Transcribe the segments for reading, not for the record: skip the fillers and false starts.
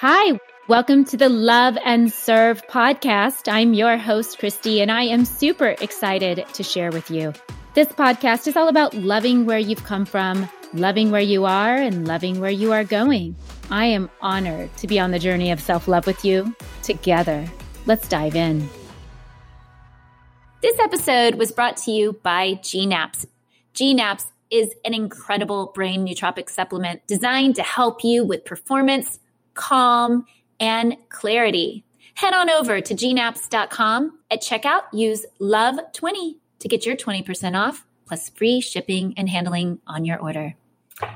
Hi, welcome to the Love and Serve podcast. I'm your host, Christy, and I am super excited to share with you. This podcast is all about loving where you've come from, loving where you are, and loving where you are going. I am honored to be on the journey of self-love with you together. Let's dive in. This episode was brought to you by G-NAPS. G-NAPS is an incredible brain nootropic supplement designed to help you with performance, calm, and clarity. Head on over to gnaps.com. At checkout, use LOVE20 to get your 20% off, plus free shipping and handling on your order.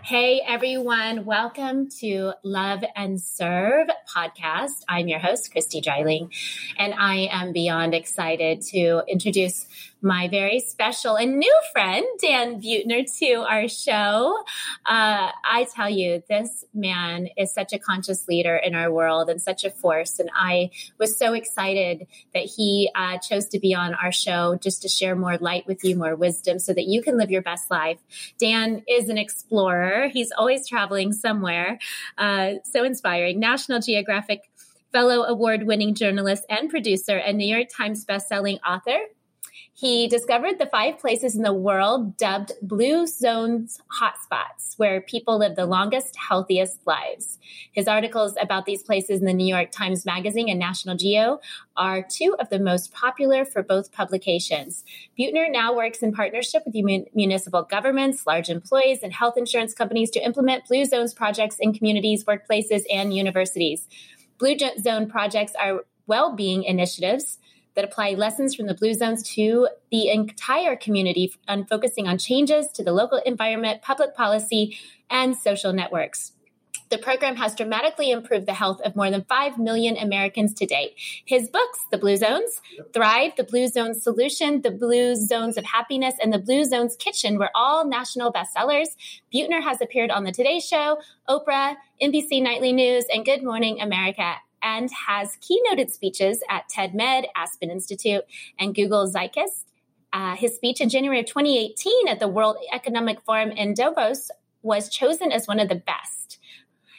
Hey, everyone. Welcome to Love and Serve podcast. I'm your host, Christy Dryling, and I am beyond excited to introduce my very special and new friend, Dan Buettner, to our show. I tell you, this man is such a conscious leader in our world and such a force. And I was so excited that he chose to be on our show just to share more light with you, more wisdom, so that you can live your best life. Dan is an explorer. He's always traveling somewhere. So inspiring. National Geographic fellow award-winning journalist and producer and New York Times bestselling author. He discovered the 5 places in the world dubbed Blue Zones hotspots, where people live the longest, healthiest lives. His articles about these places in the New York Times Magazine and National Geo are 2 of the most popular for both publications. Buettner now works in partnership with municipal governments, large employees, and health insurance companies to implement Blue Zones projects in communities, workplaces, and universities. Blue Zone projects are well-being initiatives that apply lessons from the Blue Zones to the entire community and focusing on changes to the local environment, public policy, and social networks. The program has dramatically improved the health of more than 5 million Americans to date. His books, The Blue Zones, Thrive, The Blue Zones Solution, The Blue Zones of Happiness, and The Blue Zones Kitchen were all national bestsellers. Buettner has appeared on The Today Show, Oprah, NBC Nightly News, and Good Morning America, and has keynoted speeches at TED Med, Aspen Institute, and Google Zeitgeist. His speech in January of 2018 at the World Economic Forum in Davos was chosen as one of the best.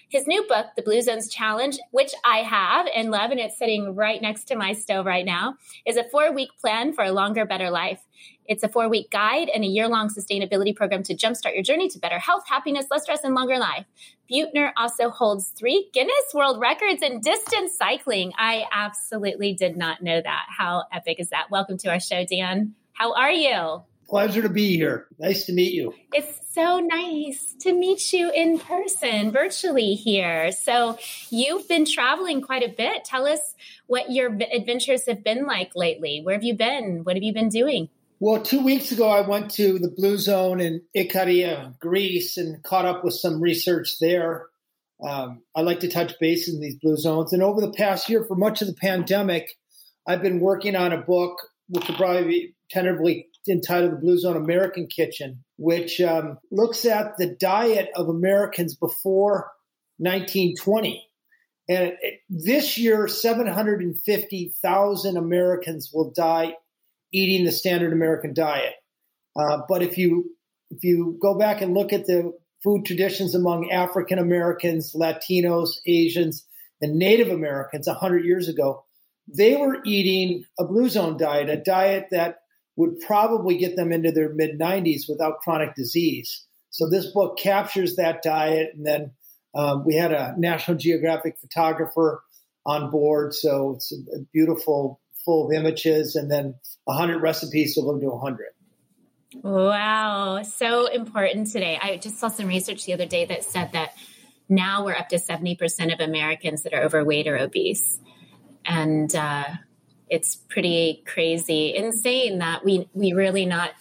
His new book, The Blue Zones Challenge, which I have and love, and it's sitting right next to my stove right now, is a 4-week plan for a longer, better life. It's a 4-week guide and a year-long sustainability program to jumpstart your journey to better health, happiness, less stress, and longer life. Buettner also holds 3 Guinness World Records in distance cycling. I absolutely did not know that. How epic is that? Welcome to our show, Dan. How are you? Pleasure to be here. Nice to meet you. It's so nice to meet you in person, virtually here. So you've been traveling quite a bit. Tell us what your adventures have been like lately. Where have you been? What have you been doing? Well, 2 weeks ago, I went to the Blue Zone in Ikaria, Greece, and caught up with some research there. I like to touch base in these Blue Zones. And over the past year, for much of the pandemic, I've been working on a book, which will probably be tentatively entitled The Blue Zone American Kitchen, which looks at the diet of Americans before 1920. And this year, 750,000 Americans will die eating the standard American diet. But if you go back and look at the food traditions among African Americans, Latinos, Asians, and Native Americans 100 years ago, they were eating a Blue Zone diet, a diet that would probably get them into their mid-90s without chronic disease. So this book captures that diet. And then we had a National Geographic photographer on board. So it's a beautiful full of images, and then 100 recipes, so we'll do 100. Wow. So important today. I just saw some research the other day that said that now we're up to 70% of Americans that are overweight or obese. And it's pretty crazy, insane that we really not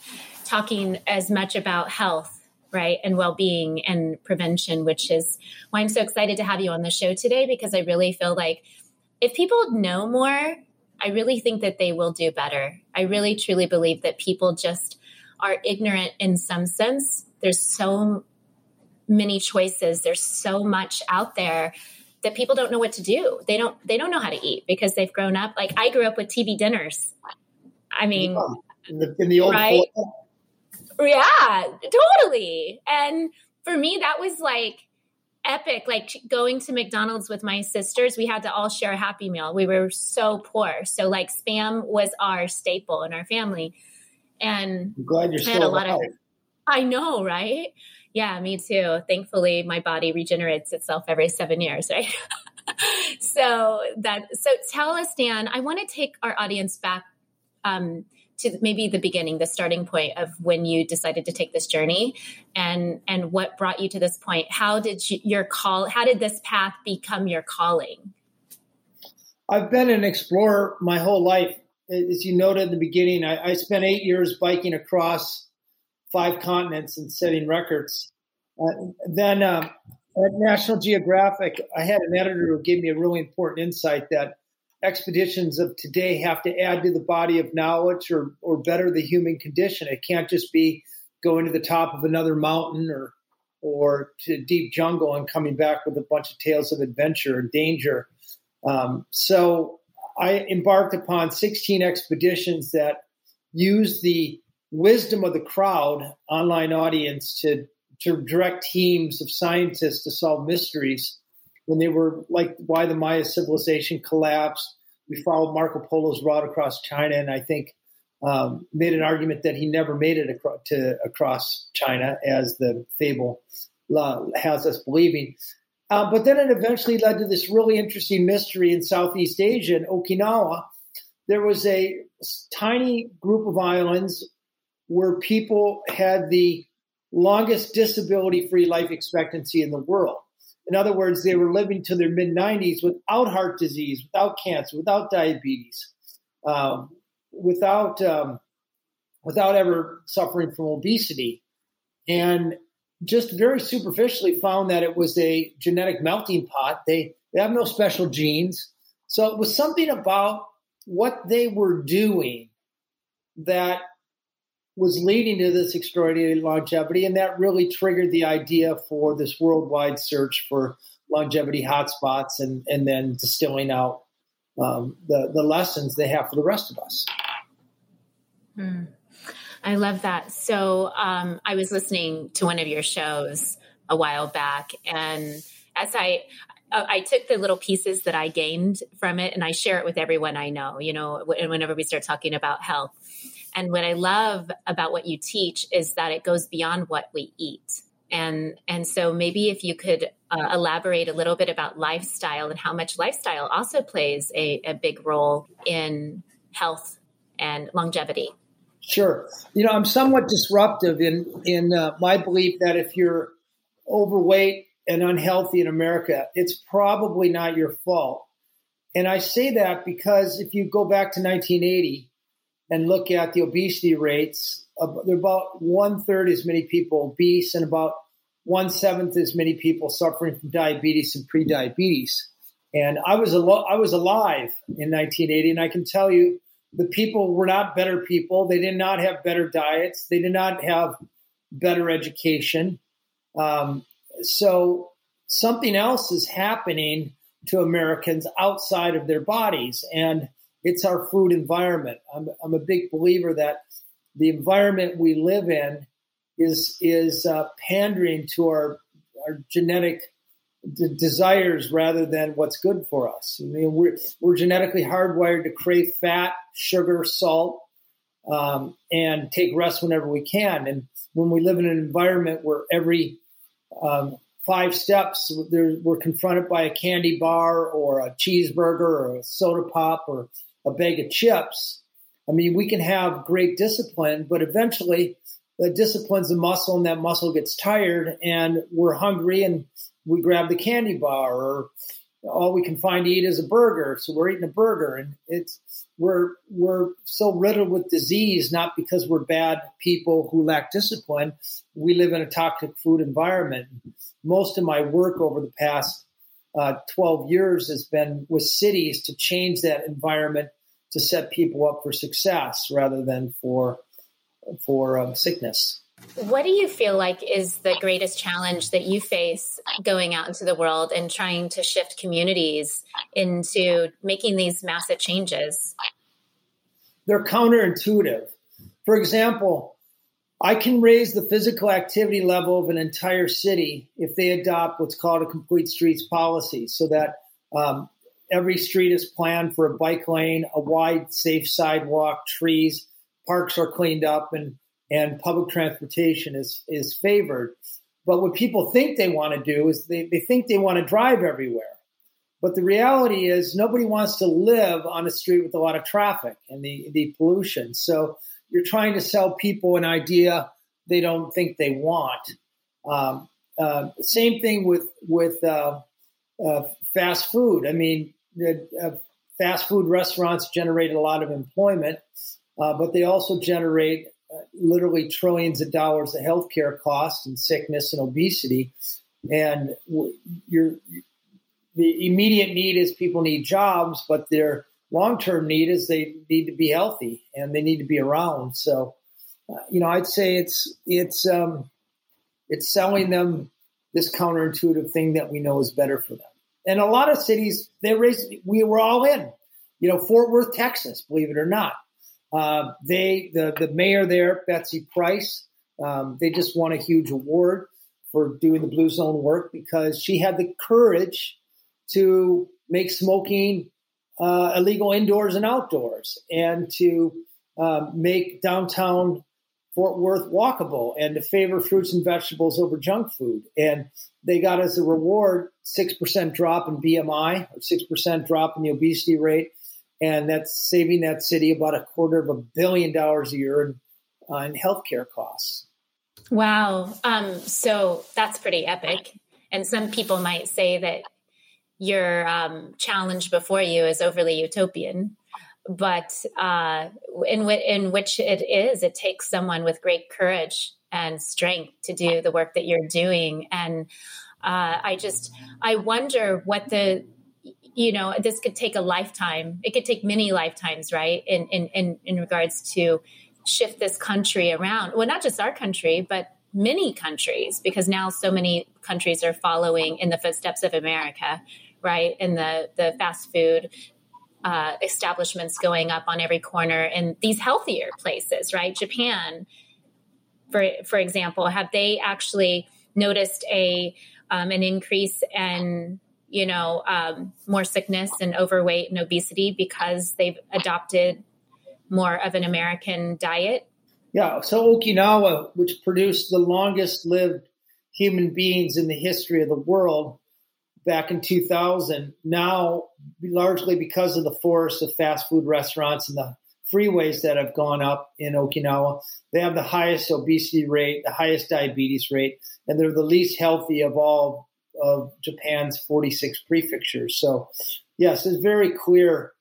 talking as much about health, right, and well-being and prevention, which is why I'm so excited to have you on the show today, because I really feel like if people know more, I really think that they will do better. I really, truly believe that people just are ignorant in some sense. There's so many choices. There's so much out there that people don't know what to do. They don't know how to eat because they've grown up. Like I grew up with TV dinners. I mean, in the old, right? Yeah, totally. And for me, that was like, epic, like going to McDonald's with my sisters. We had to all share a Happy Meal. We were so poor. So like Spam was our staple in our family. And I'm glad you're still alive. I know, right? Yeah, me too. Thankfully, my body regenerates itself every 7 years, right? So tell us, Dan, I want to take our audience back to maybe the beginning, the starting point of when you decided to take this journey and what brought you to this point. How did this path become your calling? I've been an explorer my whole life. As you noted in the beginning, I spent 8 years biking across 5 continents and setting records. Then at National Geographic, I had an editor who gave me a really important insight that expeditions of today have to add to the body of knowledge or better the human condition. It can't just be going to the top of another mountain or to deep jungle and coming back with a bunch of tales of adventure and danger. So I embarked upon 16 expeditions that used the wisdom of the crowd, online audience, to direct teams of scientists to solve mysteries when they were like why the Maya civilization collapsed. We followed Marco Polo's route across China, and I think made an argument that he never made it across China, as the fable has us believing. But then it eventually led to this really interesting mystery in Southeast Asia, in Okinawa. There was a tiny group of islands where people had the longest disability-free life expectancy in the world. In other words, they were living to their mid-90s without heart disease, without cancer, without diabetes, without ever suffering from obesity. And just very superficially found that it was a genetic melting pot. They have no special genes. So it was something about what they were doing that was leading to this extraordinary longevity, and that really triggered the idea for this worldwide search for longevity hotspots and then distilling out the lessons they have for the rest of us. I love that. So I was listening to one of your shows a while back, and as I took the little pieces that I gained from it and I share it with everyone I know, whenever we start talking about health. And what I love about what you teach is that it goes beyond what we eat. And so maybe if you could elaborate a little bit about lifestyle and how much lifestyle also plays a big role in health and longevity. Sure. I'm somewhat disruptive in my belief that if you're overweight and unhealthy in America, it's probably not your fault. And I say that because if you go back to 1980, and look at the obesity rates, there are about 1/3 as many people obese and about 1/7 as many people suffering from diabetes and pre-diabetes. And I was alive in 1980, and I can tell you the people were not better people. They did not have better diets. They did not have better education. So something else is happening to Americans outside of their bodies, and it's our food environment. I'm a big believer that the environment we live in is pandering to our genetic desires rather than what's good for us. I mean, we're genetically hardwired to crave fat, sugar, salt, and take rest whenever we can. And when we live in an environment where every 5 steps, we're confronted by a candy bar or a cheeseburger or a soda pop or a bag of chips. I mean, we can have great discipline, but eventually the discipline's the muscle, and that muscle gets tired, and we're hungry, and we grab the candy bar, or all we can find to eat is a burger, so we're eating a burger, and we're so riddled with disease, not because we're bad people who lack discipline. We live in a toxic food environment. Most of my work over the past 12 years has been with cities to change that environment to set people up for success rather than for sickness. What do you feel like is the greatest challenge that you face going out into the world and trying to shift communities into making these massive changes? They're counterintuitive. For example, I can raise the physical activity level of an entire city if they adopt what's called a complete streets policy, so that every street is planned for a bike lane, a wide, safe sidewalk, trees, parks are cleaned up, and public transportation is favored. But what people think they want to do is they think they want to drive everywhere. But the reality is nobody wants to live on a street with a lot of traffic and the pollution. So you're trying to sell people an idea they don't think they want. Same thing with fast food. I mean, fast food restaurants generate a lot of employment, but they also generate literally trillions of dollars of healthcare costs and sickness and obesity. And the immediate need is people need jobs, but their long-term need is they need to be healthy and they need to be around. So, I'd say it's selling them this counterintuitive thing that we know is better for them. And a lot of cities, we were all in, Fort Worth, Texas, believe it or not. The mayor there, Betsy Price, they just won a huge award for doing the Blue Zone work because she had the courage to make smoking illegal indoors and outdoors, and to make downtown Fort Worth walkable, and to favor fruits and vegetables over junk food. And they got as a reward 6% drop in BMI, or 6% drop in the obesity rate. And that's saving that city about $250 million a year in healthcare costs. Wow. So that's pretty epic. And some people might say that your challenge before you is overly utopian, but in which it is, it takes someone with great courage and strength to do the work that you're doing. And I wonder what this could take a lifetime. It could take many lifetimes, right? In regards to shift this country around. Well, not just our country, but many countries, because now so many countries are following in the footsteps of America, right? And the fast food establishments going up on every corner in these healthier places, right? Japan, for example, have they actually noticed an increase in more sickness and overweight and obesity because they've adopted more of an American diet? Yeah. So Okinawa, which produced the longest lived human beings in the history of the world back in 2000, now largely because of the force of fast food restaurants and the freeways that have gone up in Okinawa, they have the highest obesity rate, the highest diabetes rate, and they're the least healthy of all of Japan's 46 prefectures. So yes, it's very clear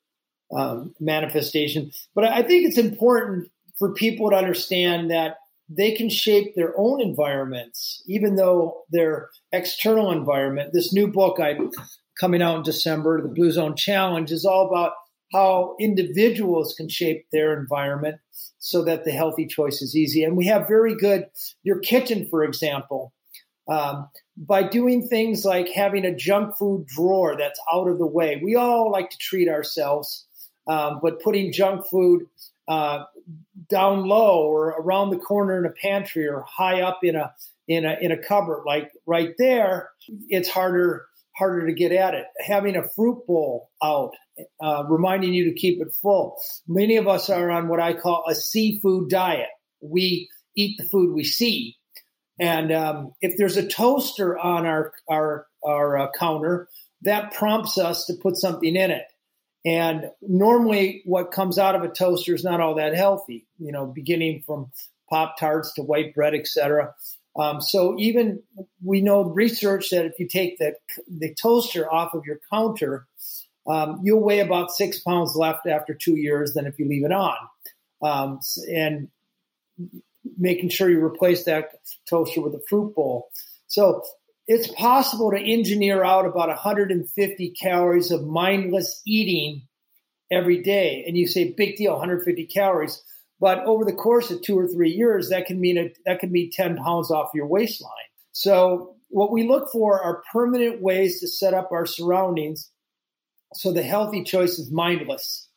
manifestation. But I think it's important for people to understand that they can shape their own environments, even though their external environment. This new book I'm coming out in December, the Blue Zone Challenge, is all about how individuals can shape their environment so that the healthy choice is easy. And we have very good, your kitchen, for example, by doing things like having a junk food drawer that's out of the way. We all like to treat ourselves, but putting junk food down low or around the corner in a pantry or high up in a cupboard, like right there, it's harder to get at it. Having a fruit bowl out, reminding you to keep it full. Many of us are on what I call a seafood diet. We eat the food we see. And if there's a toaster on our counter, that prompts us to put something in it. And normally what comes out of a toaster is not all that healthy, beginning from Pop-Tarts to white bread, et cetera. So even we know research that if you take the toaster off of your counter, you'll weigh about 6 pounds left after 2 years than if you leave it on. And making sure you replace that toaster with a fruit bowl. So it's possible to engineer out about 150 calories of mindless eating every day. And you say, big deal, 150 calories. But over the course of 2 or 3 years, that can mean 10 pounds off your waistline. So what we look for are permanent ways to set up our surroundings so the healthy choice is mindless.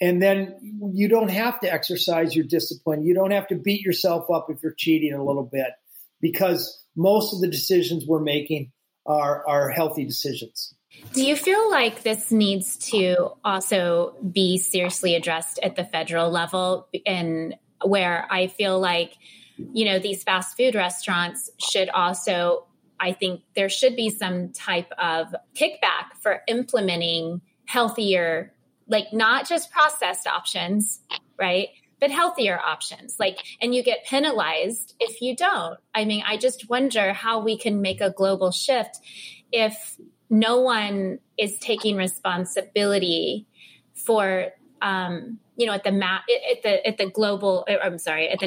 And then you don't have to exercise your discipline. You don't have to beat yourself up if you're cheating a little bit, because most of the decisions we're making are healthy decisions. Do you feel like this needs to also be seriously addressed at the federal level, and where I feel like, you know, these fast food restaurants should also, I think there should be some type of kickback for implementing healthier, like not just processed options, right? But healthier options, like, and you get penalized if you don't. I mean, I just wonder how we can make a global shift if no one is taking responsibility for, you know, at the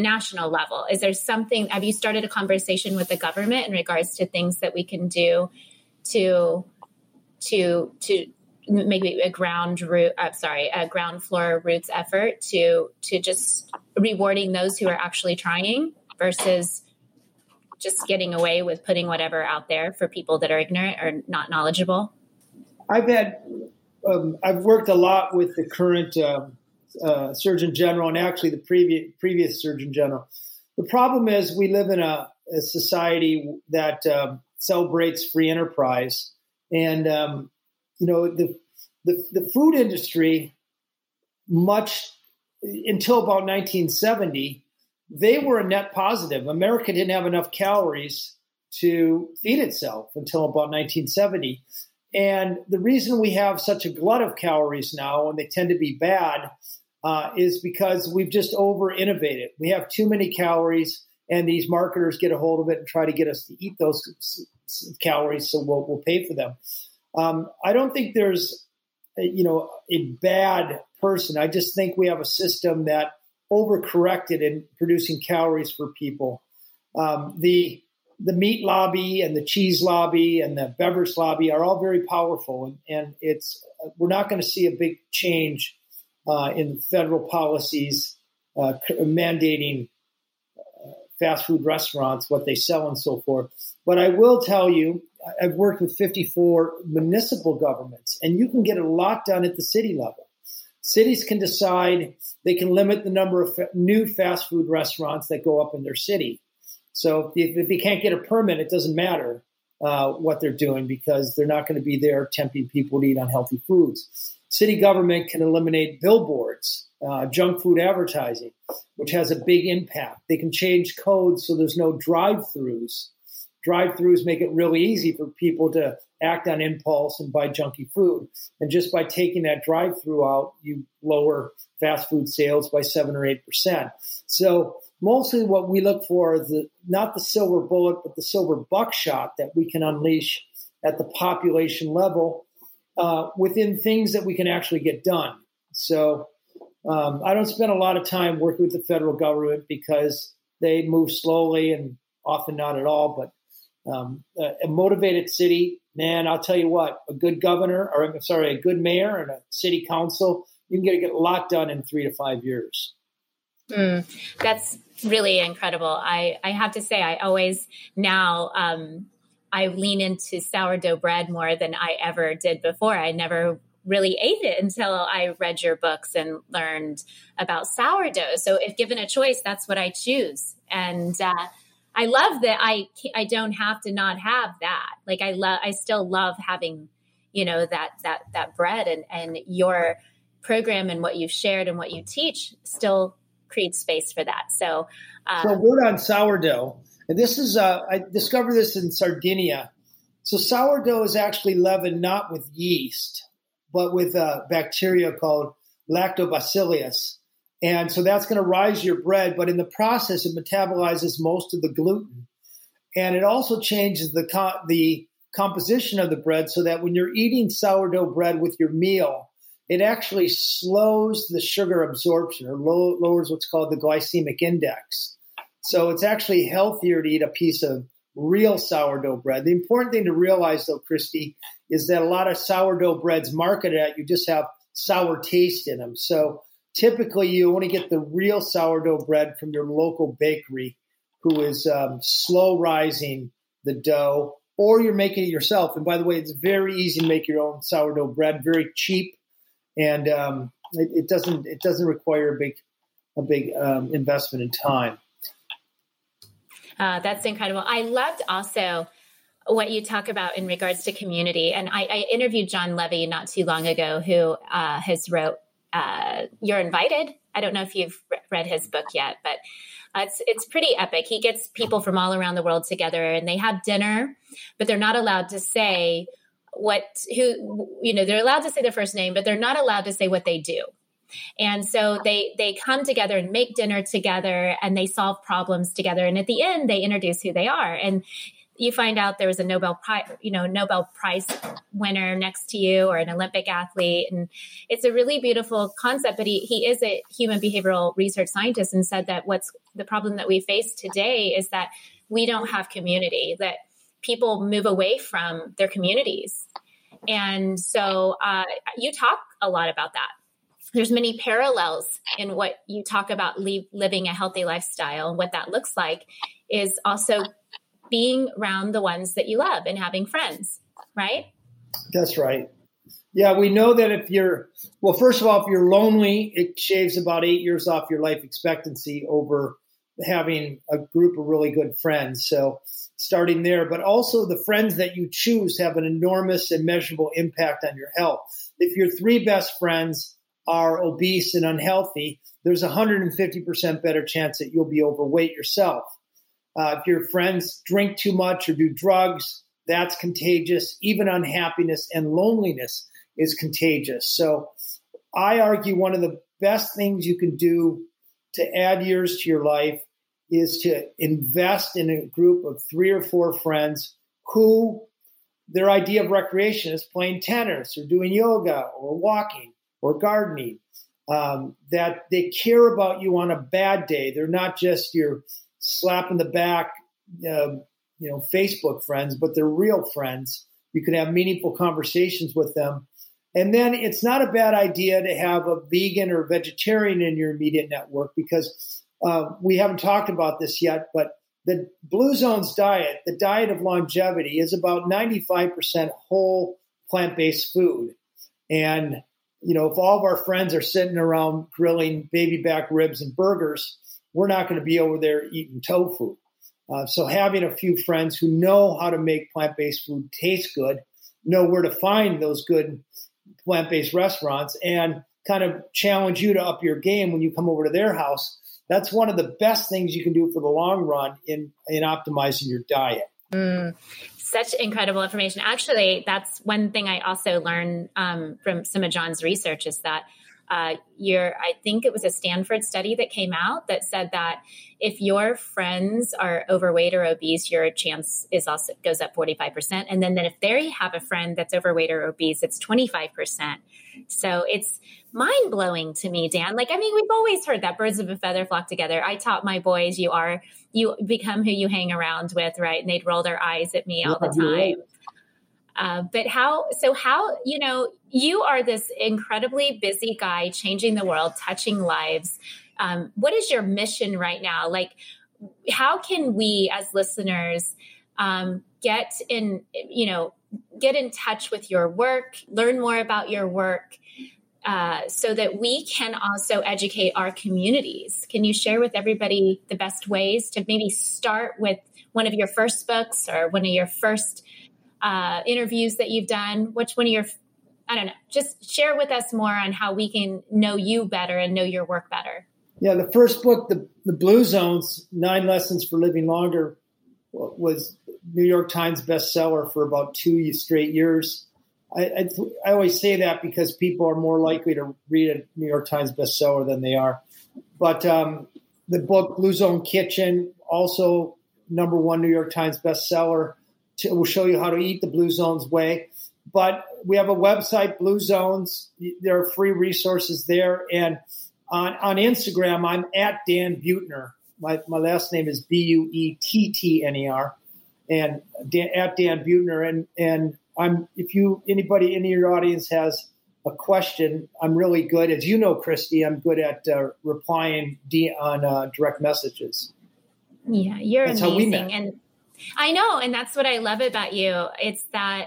national level. Is there something, have you started a conversation with the government in regards to things that we can do to maybe a ground floor roots effort to just rewarding those who are actually trying versus just getting away with putting whatever out there for people that are ignorant or not knowledgeable? I've worked a lot with the current Surgeon General, and actually the previous Surgeon General. The problem is we live in a society that celebrates free enterprise, and you know, the food industry, much until about 1970, they were a net positive. America didn't have enough calories to feed itself until about 1970. And the reason we have such a glut of calories now, and they tend to be bad, is because we've just over-innovated. We have too many calories, and these marketers get a hold of it and try to get us to eat those calories so we'll pay for them. I don't think there's, you know, a bad person. I just think we have a system that overcorrected in producing calories for people. The meat lobby and the cheese lobby and the beverage lobby are all very powerful, and it's, we're not going to see a big change in federal policies mandating fast food restaurants, what they sell and so forth. But I will tell you, I've worked with 54 municipal governments, and you can get a lot done at the city level. Cities can decide they can limit the number of new fast food restaurants that go up in their city. So if they can't get a permit, it doesn't matter what they're doing, because they're not going to be there tempting people to eat unhealthy foods. City government can eliminate billboards, junk food advertising, which has a big impact. They can change codes so there's no drive-throughs. Drive-throughs make it really easy for people to act on impulse and buy junky food. And just by taking that drive-through out, you lower fast food sales by 7 or 8%. So mostly what we look for is not the silver bullet, but the silver buckshot that we can unleash at the population level within things that we can actually get done. So I don't spend a lot of time working with the federal government because they move slowly and often not at all, but a motivated city, man, I'll tell you what, a good mayor and a city council, you can get a lot done in 3 to 5 years. That's really incredible. I have to say, I always now, I lean into sourdough bread more than I ever did before. I never really ate it until I read your books and learned about sourdough. So if given a choice, that's what I choose. And, I love that I don't have to not have that. Like I still love having, you know, that bread, and your program and what you've shared and what you teach still creates space for that. So, so word on sourdough, and this is I discovered this in Sardinia. So sourdough is actually leavened not with yeast, but with a bacteria called lactobacillus. And so that's going to rise your bread, but in the process, it metabolizes most of the gluten. And it also changes the composition of the bread so that when you're eating sourdough bread with your meal, it actually slows the sugar absorption, or lowers what's called the glycemic index. So it's actually healthier to eat a piece of real sourdough bread. The important thing to realize, though, Christy, is that a lot of sourdough breads marketed at you just have sour taste in them. So typically, you want to get the real sourdough bread from your local bakery, who is slow rising the dough, or you're making it yourself. And by the way, it's very easy to make your own sourdough bread, very cheap. And It doesn't require a big investment in time. That's incredible. I loved also what you talk about in regards to community. And I interviewed John Levy not too long ago, who has wrote You're Invited. I don't know if you've read his book yet, but it's pretty epic. He gets people from all around the world together and they have dinner, but they're not allowed to say they're allowed to say their first name, but they're not allowed to say what they do. And so they come together and make dinner together and they solve problems together. And at the end, they introduce who they are. And you find out there was a Nobel Prize winner next to you or an Olympic athlete. And it's a really beautiful concept, but he is a human behavioral research scientist and said that what's the problem that we face today is that we don't have community, that people move away from their communities. And so you talk a lot about that. There's many parallels in what you talk about living a healthy lifestyle, and what that looks like is also being around the ones that you love and having friends, right? That's right. Yeah, we know that first of all, if you're lonely, it shaves about 8 years off your life expectancy over having a group of really good friends. So starting there, but also the friends that you choose have an enormous and measurable impact on your health. If your three best friends are obese and unhealthy, there's 150% better chance that you'll be overweight yourself. If your friends drink too much or do drugs, that's contagious. Even unhappiness and loneliness is contagious. So I argue one of the best things you can do to add years to your life is to invest in a group of 3 or 4 friends who their idea of recreation is playing tennis or doing yoga or walking or gardening, that they care about you on a bad day. They're not just your slap in the back, Facebook friends, but they're real friends. You can have meaningful conversations with them. And then it's not a bad idea to have a vegan or vegetarian in your immediate network because we haven't talked about this yet, but the Blue Zones diet, the diet of longevity, is about 95% whole plant-based food. And, if all of our friends are sitting around grilling baby back ribs and burgers, we're not going to be over there eating tofu. So having a few friends who know how to make plant-based food taste good, know where to find those good plant-based restaurants, and kind of challenge you to up your game when you come over to their house. That's one of the best things you can do for the long run in optimizing your diet. Such incredible information. Actually, that's one thing I also learned from some of John's research is that I think it was a Stanford study that came out that said that if your friends are overweight or obese, your chance goes up 45%. And then if they have a friend that's overweight or obese, it's 25%. So it's mind blowing to me, Dan. We've always heard that birds of a feather flock together. I taught my boys, you become who you hang around with, right? And they'd roll their eyes at me all the time. You are this incredibly busy guy changing the world, touching lives. What is your mission right now? How can we as listeners get in touch with your work, learn more about your work so that we can also educate our communities? Can you share with everybody the best ways to maybe start with one of your first books or one of your first interviews that you've done? Which one of your, I don't know, just share with us more on how we can know you better and know your work better. Yeah, the first book, the Blue Zones, 9 Lessons for Living Longer, was New York Times bestseller for about 2 straight years. I always say that because people are more likely to read a New York Times bestseller than they are. But the book Blue Zone Kitchen, also number 1 New York Times bestseller. We'll show you how to eat the Blue Zones way. But we have a website, Blue Zones. There are free resources there. And on Instagram, I'm at Dan Buettner. My last name is Buettner, and at Dan Buettner. And I'm, if anybody in your audience has a question, I'm really good. As you know, Christy, I'm good at replying on direct messages. Yeah, you're that's amazing. How we met. And I know. And that's what I love about you. It's that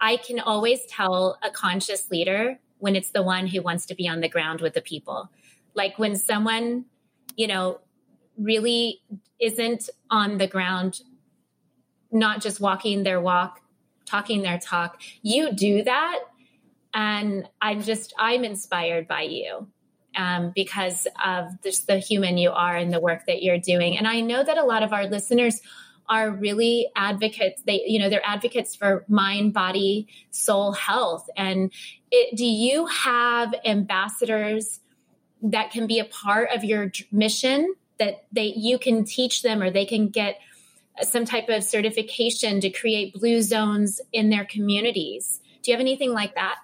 I can always tell a conscious leader when it's the one who wants to be on the ground with the people. Like when someone, you know, really isn't on the ground, not just walking their walk, talking their talk. You do that. And I'm inspired by you because of just the human you are and the work that you're doing. And I know that a lot of our listeners are really advocates. They're advocates for mind, body, soul health. And do you have ambassadors that can be a part of your mission that you can teach them, or they can get some type of certification to create blue zones in their communities? Do you have anything like that?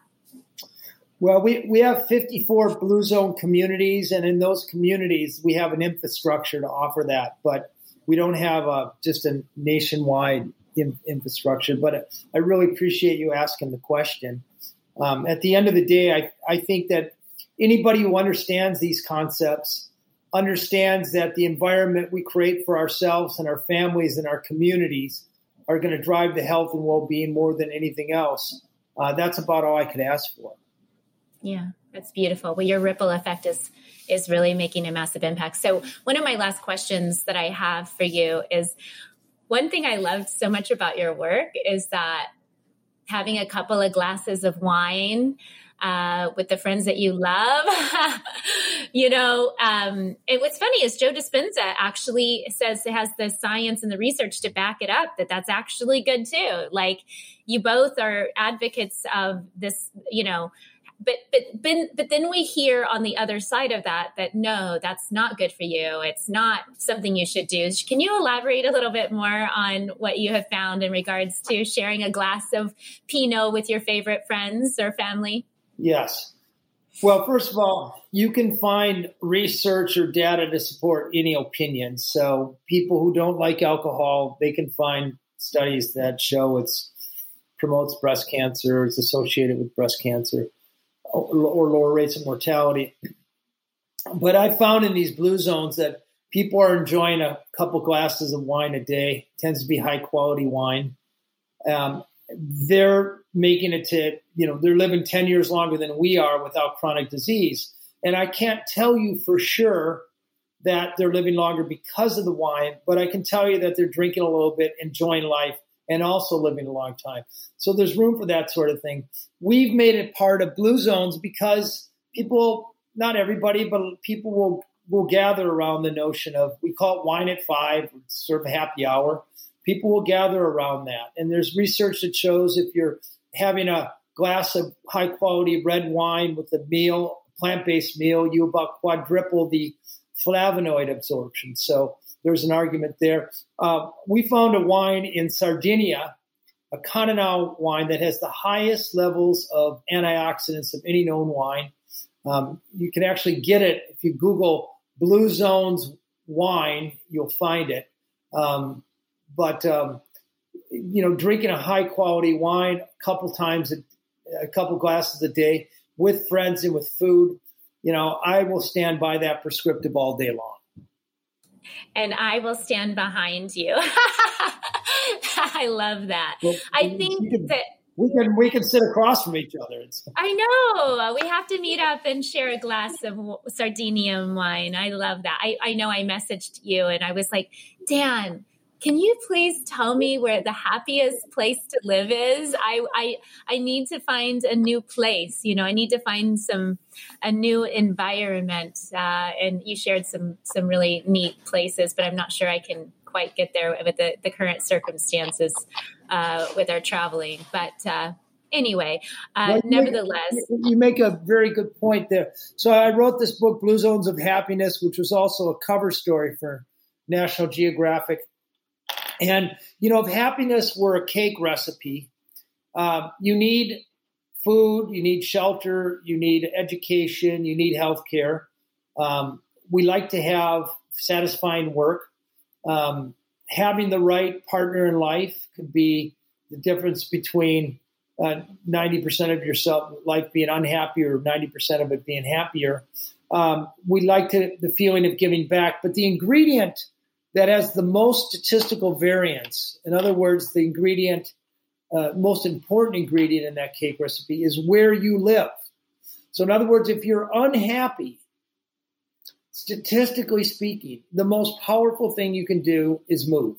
Well, we have 54 blue zone communities, and in those communities, we have an infrastructure to offer that, but we don't have just a nationwide infrastructure. But I really appreciate you asking the question. At the end of the day, I think that anybody who understands these concepts understands that the environment we create for ourselves and our families and our communities are going to drive the health and well-being more than anything else. That's about all I could ask for. Yeah, that's beautiful. Well, your ripple effect is really making a massive impact. So one of my last questions that I have for you is, one thing I loved so much about your work is that having a couple of glasses of wine with the friends that you love, and what's funny is Joe Dispenza actually says it has the science and the research to back it up, that's actually good too. Like, you both are advocates of this, but then we hear on the other side of that no, that's not good for you. It's not something you should do. Can you elaborate a little bit more on what you have found in regards to sharing a glass of Pinot with your favorite friends or family? Yes. Well, first of all, you can find research or data to support any opinion. So people who don't like alcohol, they can find studies that show it promotes breast cancer, it's associated with breast cancer, or lower rates of mortality. But I found in these blue zones that people are enjoying a couple glasses of wine a day. It tends to be high quality wine. They're making it to, they're living 10 years longer than we are without chronic disease. And I can't tell you for sure that they're living longer because of the wine, but I can tell you that they're drinking a little bit, enjoying life, and also living a long time. So there's room for that sort of thing. We've made it part of Blue Zones because people, not everybody, but people will gather around the notion of, we call it wine at 5, sort of happy hour. People will gather around that. And there's research that shows if you're having a glass of high quality red wine with a meal, plant-based meal, you about quadruple the flavonoid absorption. So there's an argument there. We found a wine in Sardinia, a Cannonau wine, that has the highest levels of antioxidants of any known wine. You can actually get it. If you Google Blue Zones wine, you'll find it. Drinking a high-quality wine a couple glasses a day with friends and with food, I will stand by that prescriptive all day long. And I will stand behind you. I love that. Well, I think we can sit across from each other. I know. We have to meet up and share a glass of Sardinian wine. I love that. I know I messaged you and I was like, Dan, can you please tell me where the happiest place to live is? I need to find a new place. I need to find a new environment. And you shared some really neat places, but I'm not sure I can quite get there with the current circumstances with our traveling. But nevertheless. You make a very good point there. So I wrote this book, Blue Zones of Happiness, which was also a cover story for National Geographic. And, if happiness were a cake recipe, you need food, you need shelter, you need education, you need healthcare. We like to have satisfying work. Having the right partner in life could be the difference between 90% of your life being unhappy or 90% of it being happier. We like the feeling of giving back, but the ingredient that has the most statistical variance, in other words, the most important ingredient in that cake recipe, is where you live. So in other words, if you're unhappy, statistically speaking, the most powerful thing you can do is move.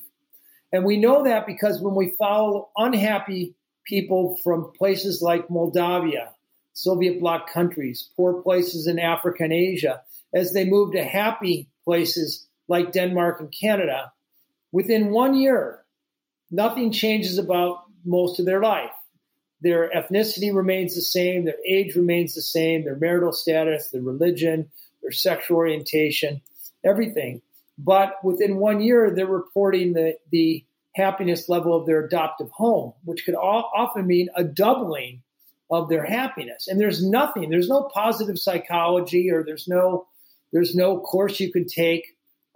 And we know that because when we follow unhappy people from places like Moldavia, Soviet bloc countries, poor places in Africa and Asia, as they move to happy places like Denmark and Canada, within 1 year, nothing changes about most of their life. Their ethnicity remains the same, their age remains the same, their marital status, their religion, their sexual orientation, everything. But within 1 year, they're reporting the happiness level of their adoptive home, which could often mean a doubling of their happiness. And there's nothing, there's no positive psychology, or there's no course you can take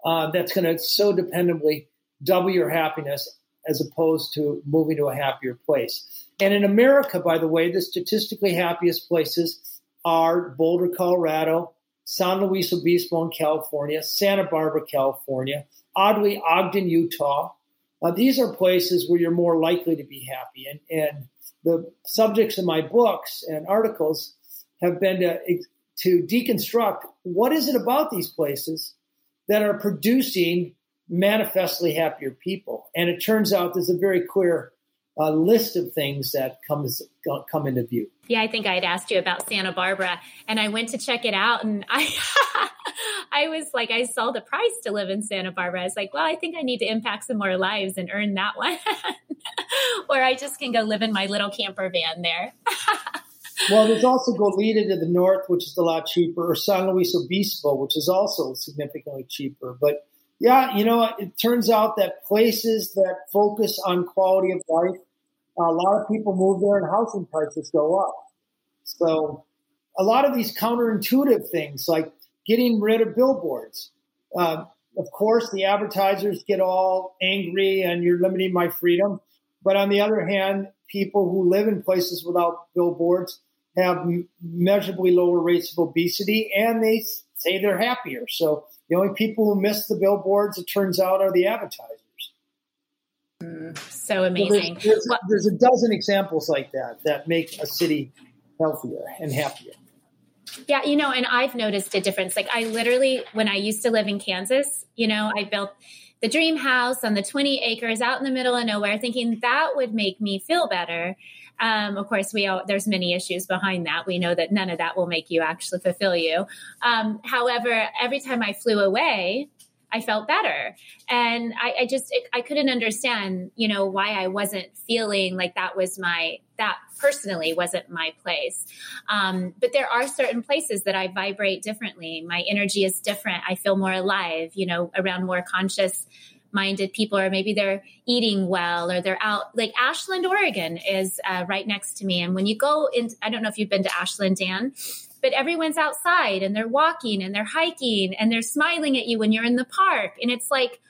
that's going to so dependably double your happiness as opposed to moving to a happier place. And in America, by the way, the statistically happiest places are Boulder, Colorado, San Luis Obispo in California, Santa Barbara, California, oddly Ogden, Utah. These are places where you're more likely to be happy. And the subjects of my books and articles have been to deconstruct what is it about these places that are producing manifestly happier people. And it turns out there's a very clear list of things that come into view. Yeah, I think I had asked you about Santa Barbara, and I went to check it out, and I I was like, I saw the price to live in Santa Barbara. I was like, well, I think I need to impact some more lives and earn that one, or I just can go live in my little camper van there. Well, there's also Goleta to the north, which is a lot cheaper, or San Luis Obispo, which is also significantly cheaper. But yeah, you know, it turns out that places that focus on quality of life, a lot of people move there and housing prices go up. So a lot of these counterintuitive things, like getting rid of billboards. Of course, the advertisers get all angry and you're limiting my freedom. But on the other hand, people who live in places without billboards have measurably lower rates of obesity, and they say they're happier. So the only people who miss the billboards, it turns out, are the advertisers. So amazing. So there's a dozen examples like that make a city healthier and happier. Yeah, you know, and I've noticed a difference. Like I literally, when I used to live in Kansas, you know, I built the dream house on the 20 acres out in the middle of nowhere, thinking that would make me feel better. Of course, there's many issues behind that. We know that none of that will make you actually fulfill you. However, every time I flew away, I felt better. And I couldn't understand, you know, why I wasn't feeling like that personally wasn't my place. But there are certain places that I vibrate differently. My energy is different. I feel more alive, you know, around more conscious minded people, or maybe they're eating well, or they're out. Like Ashland, Oregon is right next to me. And when you go in, I don't know if you've been to Ashland, Dan, but everyone's outside and they're walking and they're hiking and they're smiling at you when you're in the park. And it's like,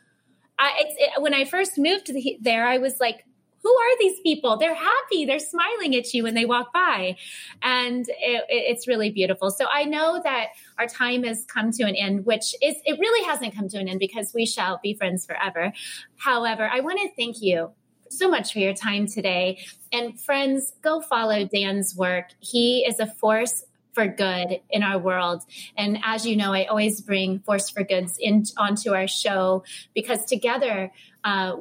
when I first moved there, I was like, who are these people? They're happy. They're smiling at you when they walk by. And it's really beautiful. So I know that our time has come to an end, which is, it really hasn't come to an end because we shall be friends forever. However, I want to thank you so much for your time today. And friends, go follow Dan's work. He is a force for good in our world. And as you know, I always bring Force for Goods onto our show, because together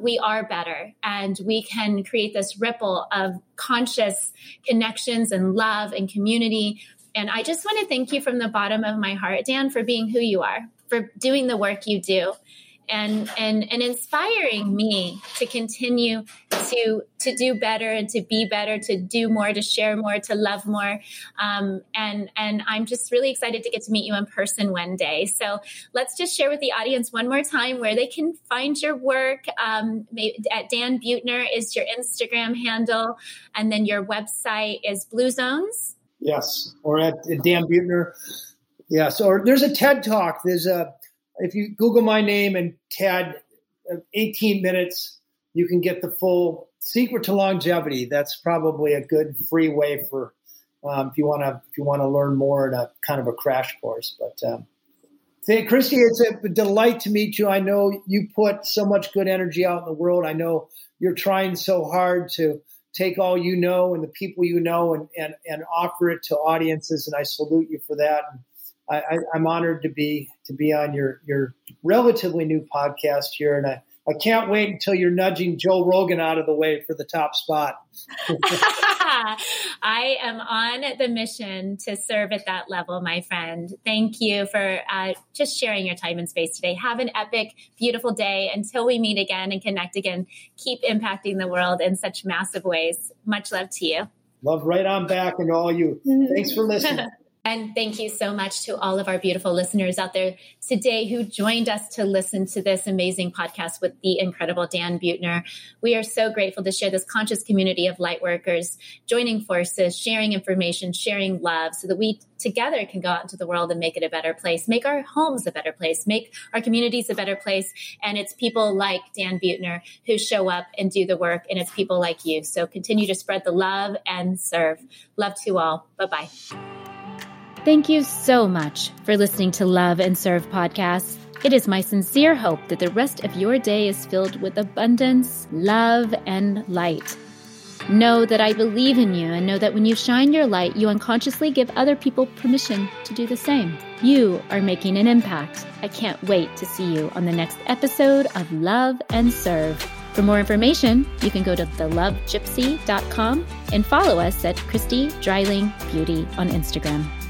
we are better, and we can create this ripple of conscious connections and love and community. And I just want to thank you from the bottom of my heart, Dan, for being who you are, for doing the work you do, and inspiring me to continue to do better and to be better, to do more, to share more, to love more. And I'm just really excited to get to meet you in person one day. So let's just share with the audience one more time where they can find your work. At Dan Buettner is your Instagram handle, and then your website is Blue Zones. Yes, or at Dan Buettner. Yes, or there's a TED Talk. If you Google my name and TED 18 minutes, you can get the full secret to longevity. That's probably a good free way for if you want to learn more in a kind of a crash course. But Christy, it's a delight to meet you. I know you put so much good energy out in the world. I know you're trying so hard to take all you know and the people you know and offer it to audiences. And I salute you for that. And I'm honored to be on your relatively new podcast here. And I can't wait until you're nudging Joe Rogan out of the way for the top spot. I am on the mission to serve at that level, my friend. Thank you for just sharing your time and space today. Have an epic, beautiful day. Until we meet again and connect again, keep impacting the world in such massive ways. Much love to you. Love right on back and all you. Thanks for listening. And thank you so much to all of our beautiful listeners out there today who joined us to listen to this amazing podcast with the incredible Dan Buettner. We are so grateful to share this conscious community of light workers, joining forces, sharing information, sharing love, so that we together can go out into the world and make it a better place, make our homes a better place, make our communities a better place. And it's people like Dan Buettner who show up and do the work, and it's people like you. So continue to spread the love and serve. Love to all. Bye-bye. Thank you so much for listening to Love and Serve podcasts. It is my sincere hope that the rest of your day is filled with abundance, love, and light. Know that I believe in you, and know that when you shine your light, you unconsciously give other people permission to do the same. You are making an impact. I can't wait to see you on the next episode of Love and Serve. For more information, you can go to thelovegypsy.com and follow us at Christy Dryling Beauty on Instagram.